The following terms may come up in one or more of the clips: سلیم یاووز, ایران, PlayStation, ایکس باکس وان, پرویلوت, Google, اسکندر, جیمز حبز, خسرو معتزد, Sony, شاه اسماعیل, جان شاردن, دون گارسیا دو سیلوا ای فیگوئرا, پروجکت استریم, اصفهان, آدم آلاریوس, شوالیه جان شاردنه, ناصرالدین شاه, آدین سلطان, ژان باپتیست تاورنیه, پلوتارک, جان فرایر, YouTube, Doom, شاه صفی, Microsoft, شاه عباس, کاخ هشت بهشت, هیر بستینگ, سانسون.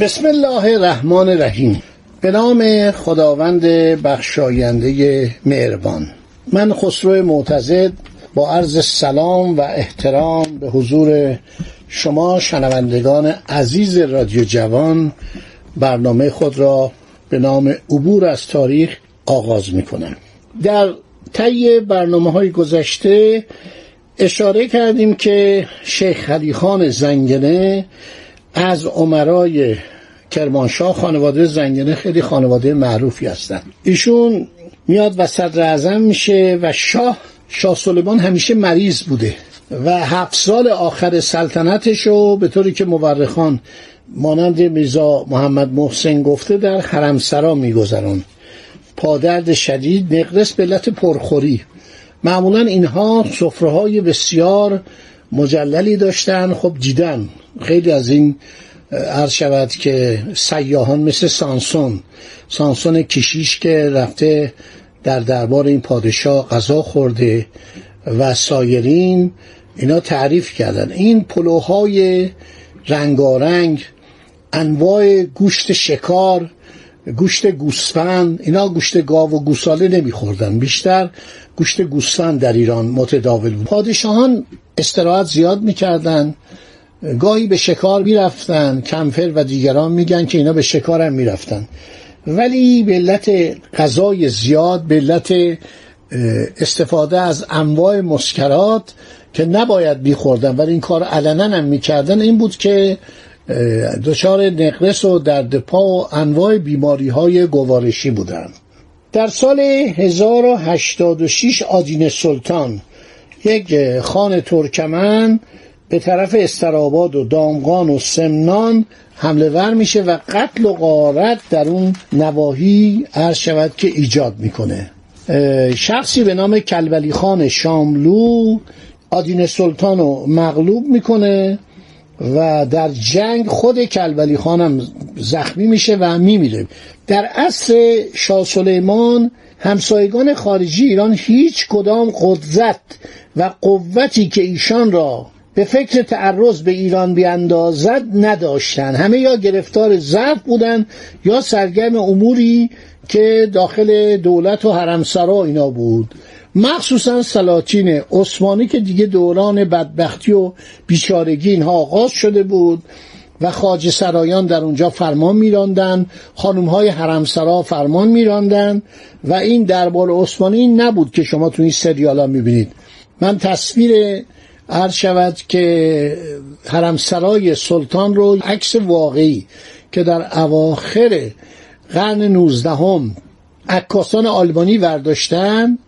بسم الله الرحمن الرحیم. به نام خداوند بخشاینده مهربان. من خسرو معتزد با عرض سلام و احترام به حضور شما شنوندگان عزیز رادیو جوان برنامه خود را به نام عبور از تاریخ آغاز می کنم. در طی برنامه‌های گذشته اشاره کردیم که شیخ خلی خان زنگنه از امرای کرمانشاه خانواده زنگنه خیلی خانواده معروفی هستند. ایشون میاد و صدر اعظم میشه و شاه سلیمان همیشه مریض بوده و 7 سال آخر سلطنتشو به طوری که مورخان مانند میرزا محمد محسن گفته در حرمسرا میگذرون. پادرد شدید، نقرس به علت پرخوری. معمولا اینها سفره‌های بسیار مجللی داشتن. خب دیدن خیلی از این عرض شود که سیاهان مثل سانسون کشیش که رفته در دربار این پادشاه غذا خورده و سایرین اینا تعریف کردن. این پلوهای رنگارنگ، انواع گوشت شکار، گوشت گوسفند، اینا گوشت گاو و گوساله نمیخوردن، بیشتر گوشت گوسفند در ایران متداول بود. پادشاهان استراحت زیاد میکردن، گاهی به شکار میرفتن. کمفر و دیگران میگن که اینا به شکار هم میرفتن، ولی به علت غذای زیاد، به علت استفاده از انواع مسکرات که نباید میخوردن ولی این کار علنا هم میکردن، این بود که دچار نقرس و درد پا و انواع بیماری های گوارشی بودن. در سال 1086 آدین سلطان، یک خان ترکمن، به طرف استراباد و دامغان و سمنان حمله ور میشه و قتل و غارت در اون نواحی عرض شود که ایجاد میکنه. شخصی به نام قلی خان شاملو آدین سلطان رو مغلوب میکنه و در جنگ خود قلی خان هم زخمی میشه و میمیره. در عصر شاه سلیمان همسایگان خارجی ایران هیچ کدام قدرت و قوتی که ایشان را به فکر تعرض به ایران بیاندازد نداشتند. همه یا گرفتار ضعف بودند یا سرگرم اموری که داخل دولت و حرمسرا اینا بود، مخصوصا سلاطین عثمانی که دیگه دوران بدبختی و بیچارگی اینها آغاز شده بود و خواجه سرایان در اونجا فرمان می‌راندن، خانم‌های حرمسرا فرمان می‌راندن و این دربار عثمانی نبود که شما تو این سریالا می‌بینید. من تصویر عرض شود که حرمسرای سلطان رو عکس واقعی که در اواخر قرن 19 عکاسان آلمانی برداشتن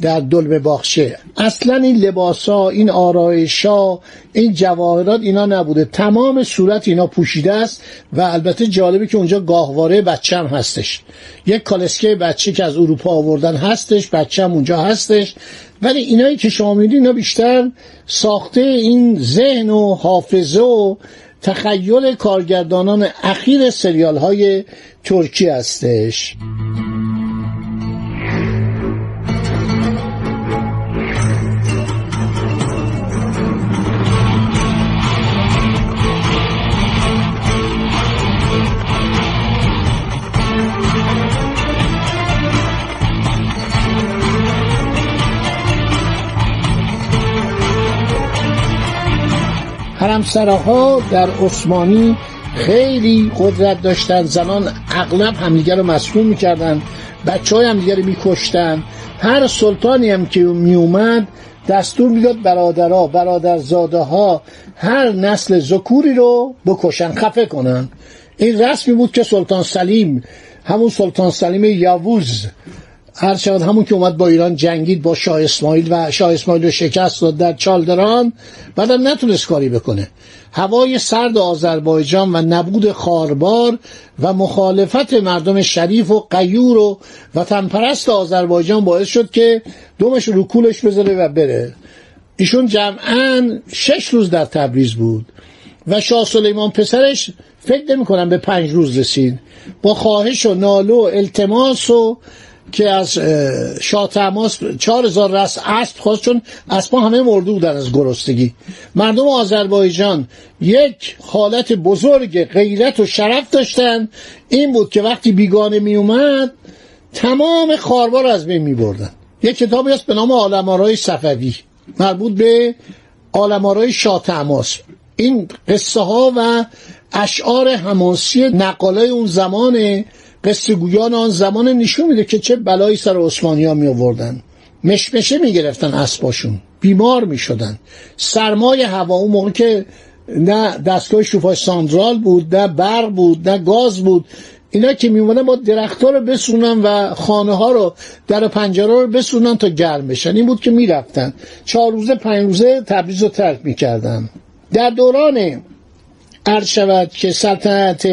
در دلمه باغچه، اصلا این لباسا، این آرایشا، این جواهرات اینا نبوده، تمام صورت اینا پوشیده است. و البته جالبه که اونجا گاهواره بچه هم هستش، یک کالسکه بچه که از اروپا آوردن هستش، بچه هم اونجا هستش. ولی اینایی که شما می‌بینید اینا بیشتر ساخته این ذهن و حافظه و تخیل کارگردانان اخیر سریال‌های ترکی هستش. حرمسراها در عثمانی خیلی قدرت داشتن، زنان اغلب همدیگر رو مسموم میکردن، بچه های همدیگر رو میکشتن. هر سلطانی هم که میومد دستور میداد برادرها، برادرزاده ها هر نسل ذکوری رو بکشن، خفه کنن. این رسمی بود که سلطان سلیم، همون سلطان سلیم یاووز هر شود همون که اومد با ایران جنگید با شاه اسماعیل و شاه اسماعیل رو شکست داد در چالدران، بعدم نتونست کاری بکنه. هوای سرد آذربایجان و نبود خاربار و مخالفت مردم شریف و غیور و وطن پرست آذربایجان باعث شد که دومش رو کولش بذاره و بره. ایشون جمعاً 6 روز در تبریز بود و شاه سلیمان پسرش فکر نمی‌کنم به 5 روز رسید. با خواهش و ناله و التماس و که از شاه طهماسب 4000 رأس اسب خواست، چون اسبا همه مرده بودن از گرسنگی. مردم آذربایجان یک حالت بزرگ غیرت و شرف داشتن، این بود که وقتی بیگانه می اومد تمام خاربار از بین می بردن. یک کتابی هست به نام عالم‌آرای صفوی مربوط به عالم‌آرای شاه طهماسب. این قصه ها و اشعار حماسی نقالای اون زمانه، قصه گویان آن زمان، نشون میده که چه بلایی سر عثمانی ها می آوردن. مشمشه می گرفتن اسباشون، بیمار می شدن، سرمای هوا. اون موقع که نه دستگاه شوفاژ ساندرال بود، نه برق بود، نه گاز بود. اینا که می اومدن با درخت ها رو بسونن و خانه ها رو، در پنجره رو بسونن تا گرم بشن. این بود که می رفتن 4 روزه 5 روزه تبریز رو ترک می کردن. در دوران عرض شود که سلطنت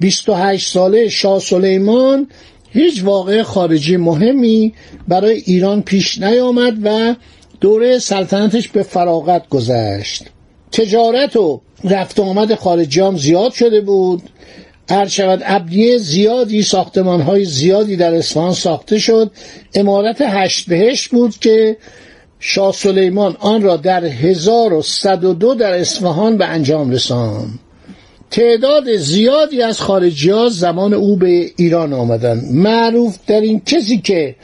28 ساله شاه سلیمان هیچ واقعه خارجی مهمی برای ایران پیش نیامد و دوره سلطنتش به فراغت گذشت. تجارت و رفت آمد خارجی هم زیاد شده بود. عرض شود ابنیه زیادی، ساختمان‌های زیادی در اصفهان ساخته شد. عمارت هشت بهشت بود که شاه سلیمان آن را در 1102 در اصفهان به انجام رساند. تعداد زیادی از خارجی‌ها زمان او به ایران آمدند. معروف در این کسی که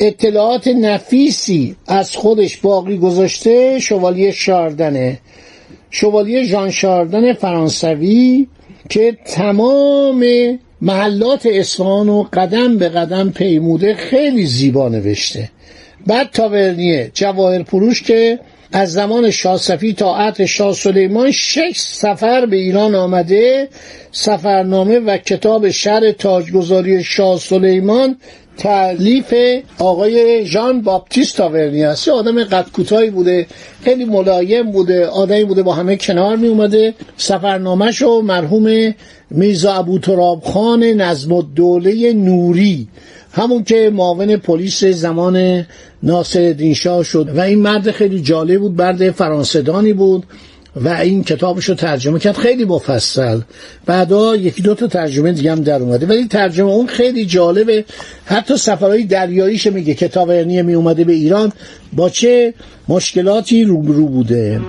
اطلاعات نفیسی از خودش باقی گذاشته شوالیه شاردنه، شوالیه جان شاردنه فرانسوی که تمام محلات اصفهان رو قدم به قدم پیموده، خیلی زیبا نوشته. بعد تاورنیه جواهر پروش که از زمان شاه صفی تا عهد شاه سلیمان 6 سفر به ایران آمده، سفرنامه و کتاب شرح تاجگذاری شاه سلیمان تألیف آقای ژان باپتیست تاورنیه است. آدم قد کوتاهی بوده، خیلی ملایم بوده، آدمی بوده با همه کنار می اومده. سفرنامه‌ش رو مرحوم میزا ابو ترابخان نظم الدوله نوری، همون که معاون پلیس زمان ناصرالدین شاه شد و این مرد خیلی جالب بود، مرد فرانسدانی بود و این کتابشو ترجمه کرد خیلی مفصل. بعدا 1-2 تا ترجمه دیگه هم در اومده ولی ترجمه اون خیلی جالبه. حتی سفرهای دریاییش میگه که تاورنیه می اومده به ایران با چه مشکلاتی روبرو بوده.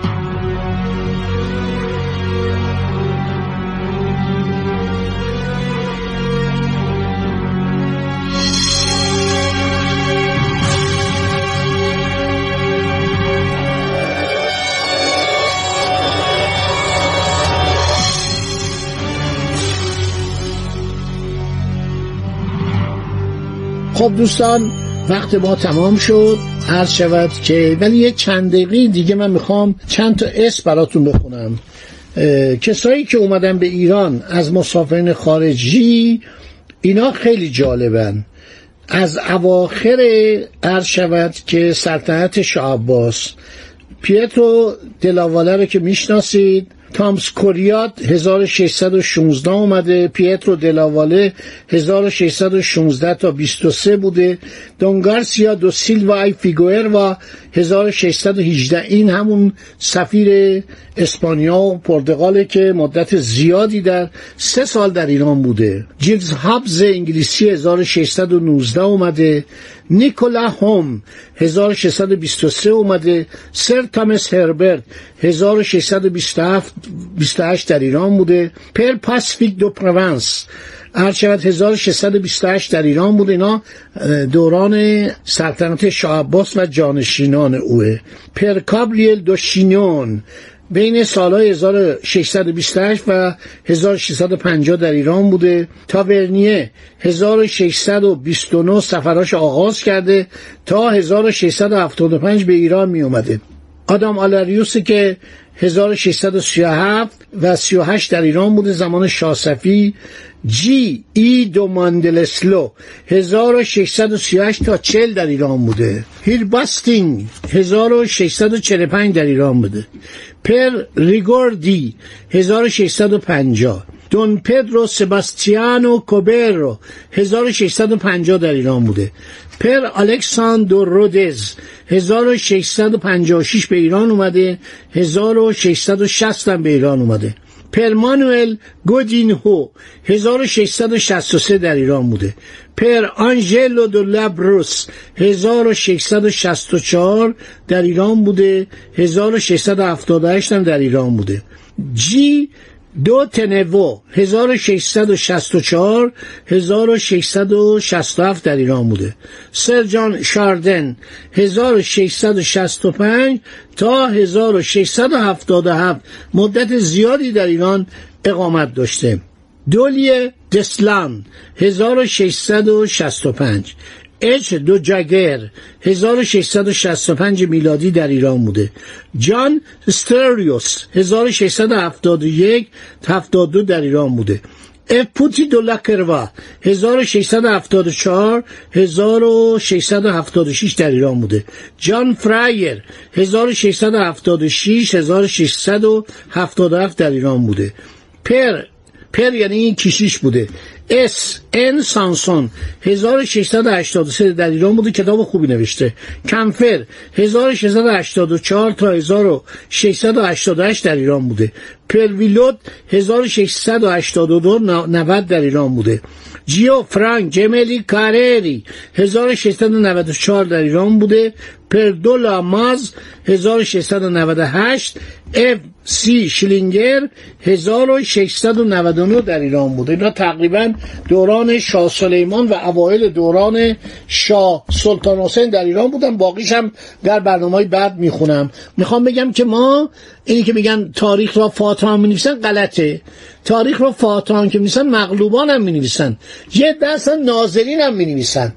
خب دوستان وقت ما تمام شد، عرض شود که ولی یه چند دقیقه دیگه من میخوام چند تا اسم براتون بخونم. کسایی که اومدن به ایران از مسافرین خارجی، اینا خیلی جالبن. از اواخر عرض شود که سلطنت شاه عباس، پیترو دلاواله رو که میشناسید، تامس کوریاد 1616 اومده، پیترو دلاواله 1616 تا 23 بوده، دون گارسیا دو سیلوا ای فیگوئرا 1618، این همون سفیر اسپانیا و پرتغال که مدت زیادی در 3 سال در ایران بوده، جیمز حبز انگلیسی 1619 اومده، نیکولا هوم 1623 اومده، سر تامس هربرد 1627-28 در ایران بوده، پر پاسفیک دو پروانس عرشبت 1628 در ایران بود. اینا دوران سلطنت شاه عباس و جانشینان اوه. پرکابریل دو بین سالهای 1628 و 1650 در ایران بوده. تاورنیه 1629 سفراش آغاز کرده تا 1675 به ایران می اومده. آدم آلاریوس که 1637 و 38 در ایران بوده زمان شاه صفی. جی ای دوماندلسلو 1638 تا 40 در ایران بوده. هیر بستینگ 1645 در ایران بوده. پر ریگوردی 1650. دون پدرو سباستیانو کوبرو 1650 در ایران بوده. پر الکساندر رودز 1656 به ایران اومده، 1660 هم به ایران اومده. پر مانوئل گودینهو 1663 در ایران بوده. پر آنژلو دو لابروس 1664 در ایران بوده، 1678 هم در ایران بوده. جی دو تنوو 1664 1667 در ایران بوده. سر جان شاردن 1665 تا 1677 مدت زیادی در ایران اقامت داشته. دولیه دسلان 1665. اچ دو جاگر 1665 میلادی در ایران بوده. جان استریوس 1671 تا 72 در ایران بوده. اف پوتی دولاکروا 1674 1676 در ایران بوده. جان فرایر 1676 1677 در ایران بوده. پر یعنی این کشیش بوده. اس ان سانسون 1683 در ایران بوده، کتاب خوبی نوشته. کمفر 1684 تا 1688 در ایران بوده. پرویلوت 1682 90 در ایران بوده. جیو فرانک جملی کارری 1694 در ایران بوده. پردولا ماز 1698. اف سی شلینگر 1699 در ایران بوده. اینا تقریبا دوران شاه سلیمان و اوایل دوران شاه سلطان حسین در ایران بودن. باقیش هم در برنامه‌های بعد میخونم. میخوام بگم که ما اینی که میگن تاریخ را فاتحان می‌نویسن غلطه. تاریخ را فاتحان که می‌نویسن مغلوبان هم می‌نویسن، یه دست ناظرین هم می‌نویسن.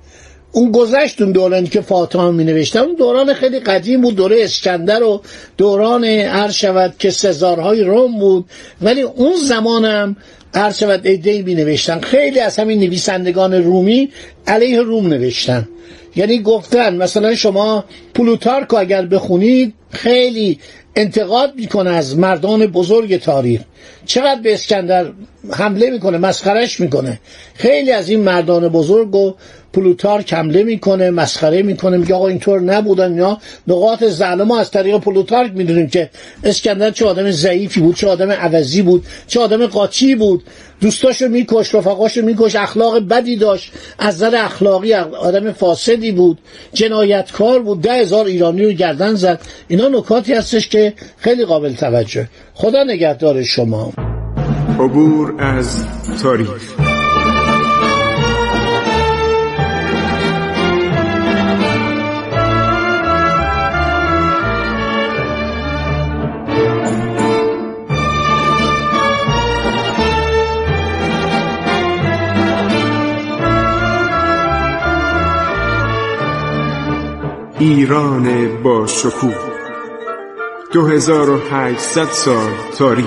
اون گذشت اون دورانی که فاتحان می‌نوشتن، اون دوران خیلی قدیم بود، دوره اسکندر و دوران عرض شود که سزارهای روم بود، ولی اون زمانم عرض شود ایده‌ای می‌نوشتن. خیلی از همین نویسندگان رومی علیه روم نوشتن، یعنی گفتن مثلا شما پلوتارکو اگر بخونید خیلی انتقاد میکنه از مردان بزرگ تاریخ، چقدر به اسکندر حمله میکنه، مسخرش میکنه. خیلی از این مردان بزرگ و پلوتارک حمله میکنه، مسخره میکنه، میگه آقا اینطور نبودن. اینا نقاط ضعف ما از طریق پلوتارک میدونیم که اسکندر چه آدم ضعیفی بود، چه آدم عوضی بود، چه آدم قاطی بود، دوستاشو میکش، رفقاشو میکش، اخلاق بدی داشت، از نظر اخلاقی آدم فاسدی بود، جنایتکار بود، 10,000 ایرانی رو گردن زد. اینا نکاتی هستش که خیلی قابل توجه. خدا نگهدار شما. عبور از تاریخ. ایران با شکوه، 2800 سال تاریخ.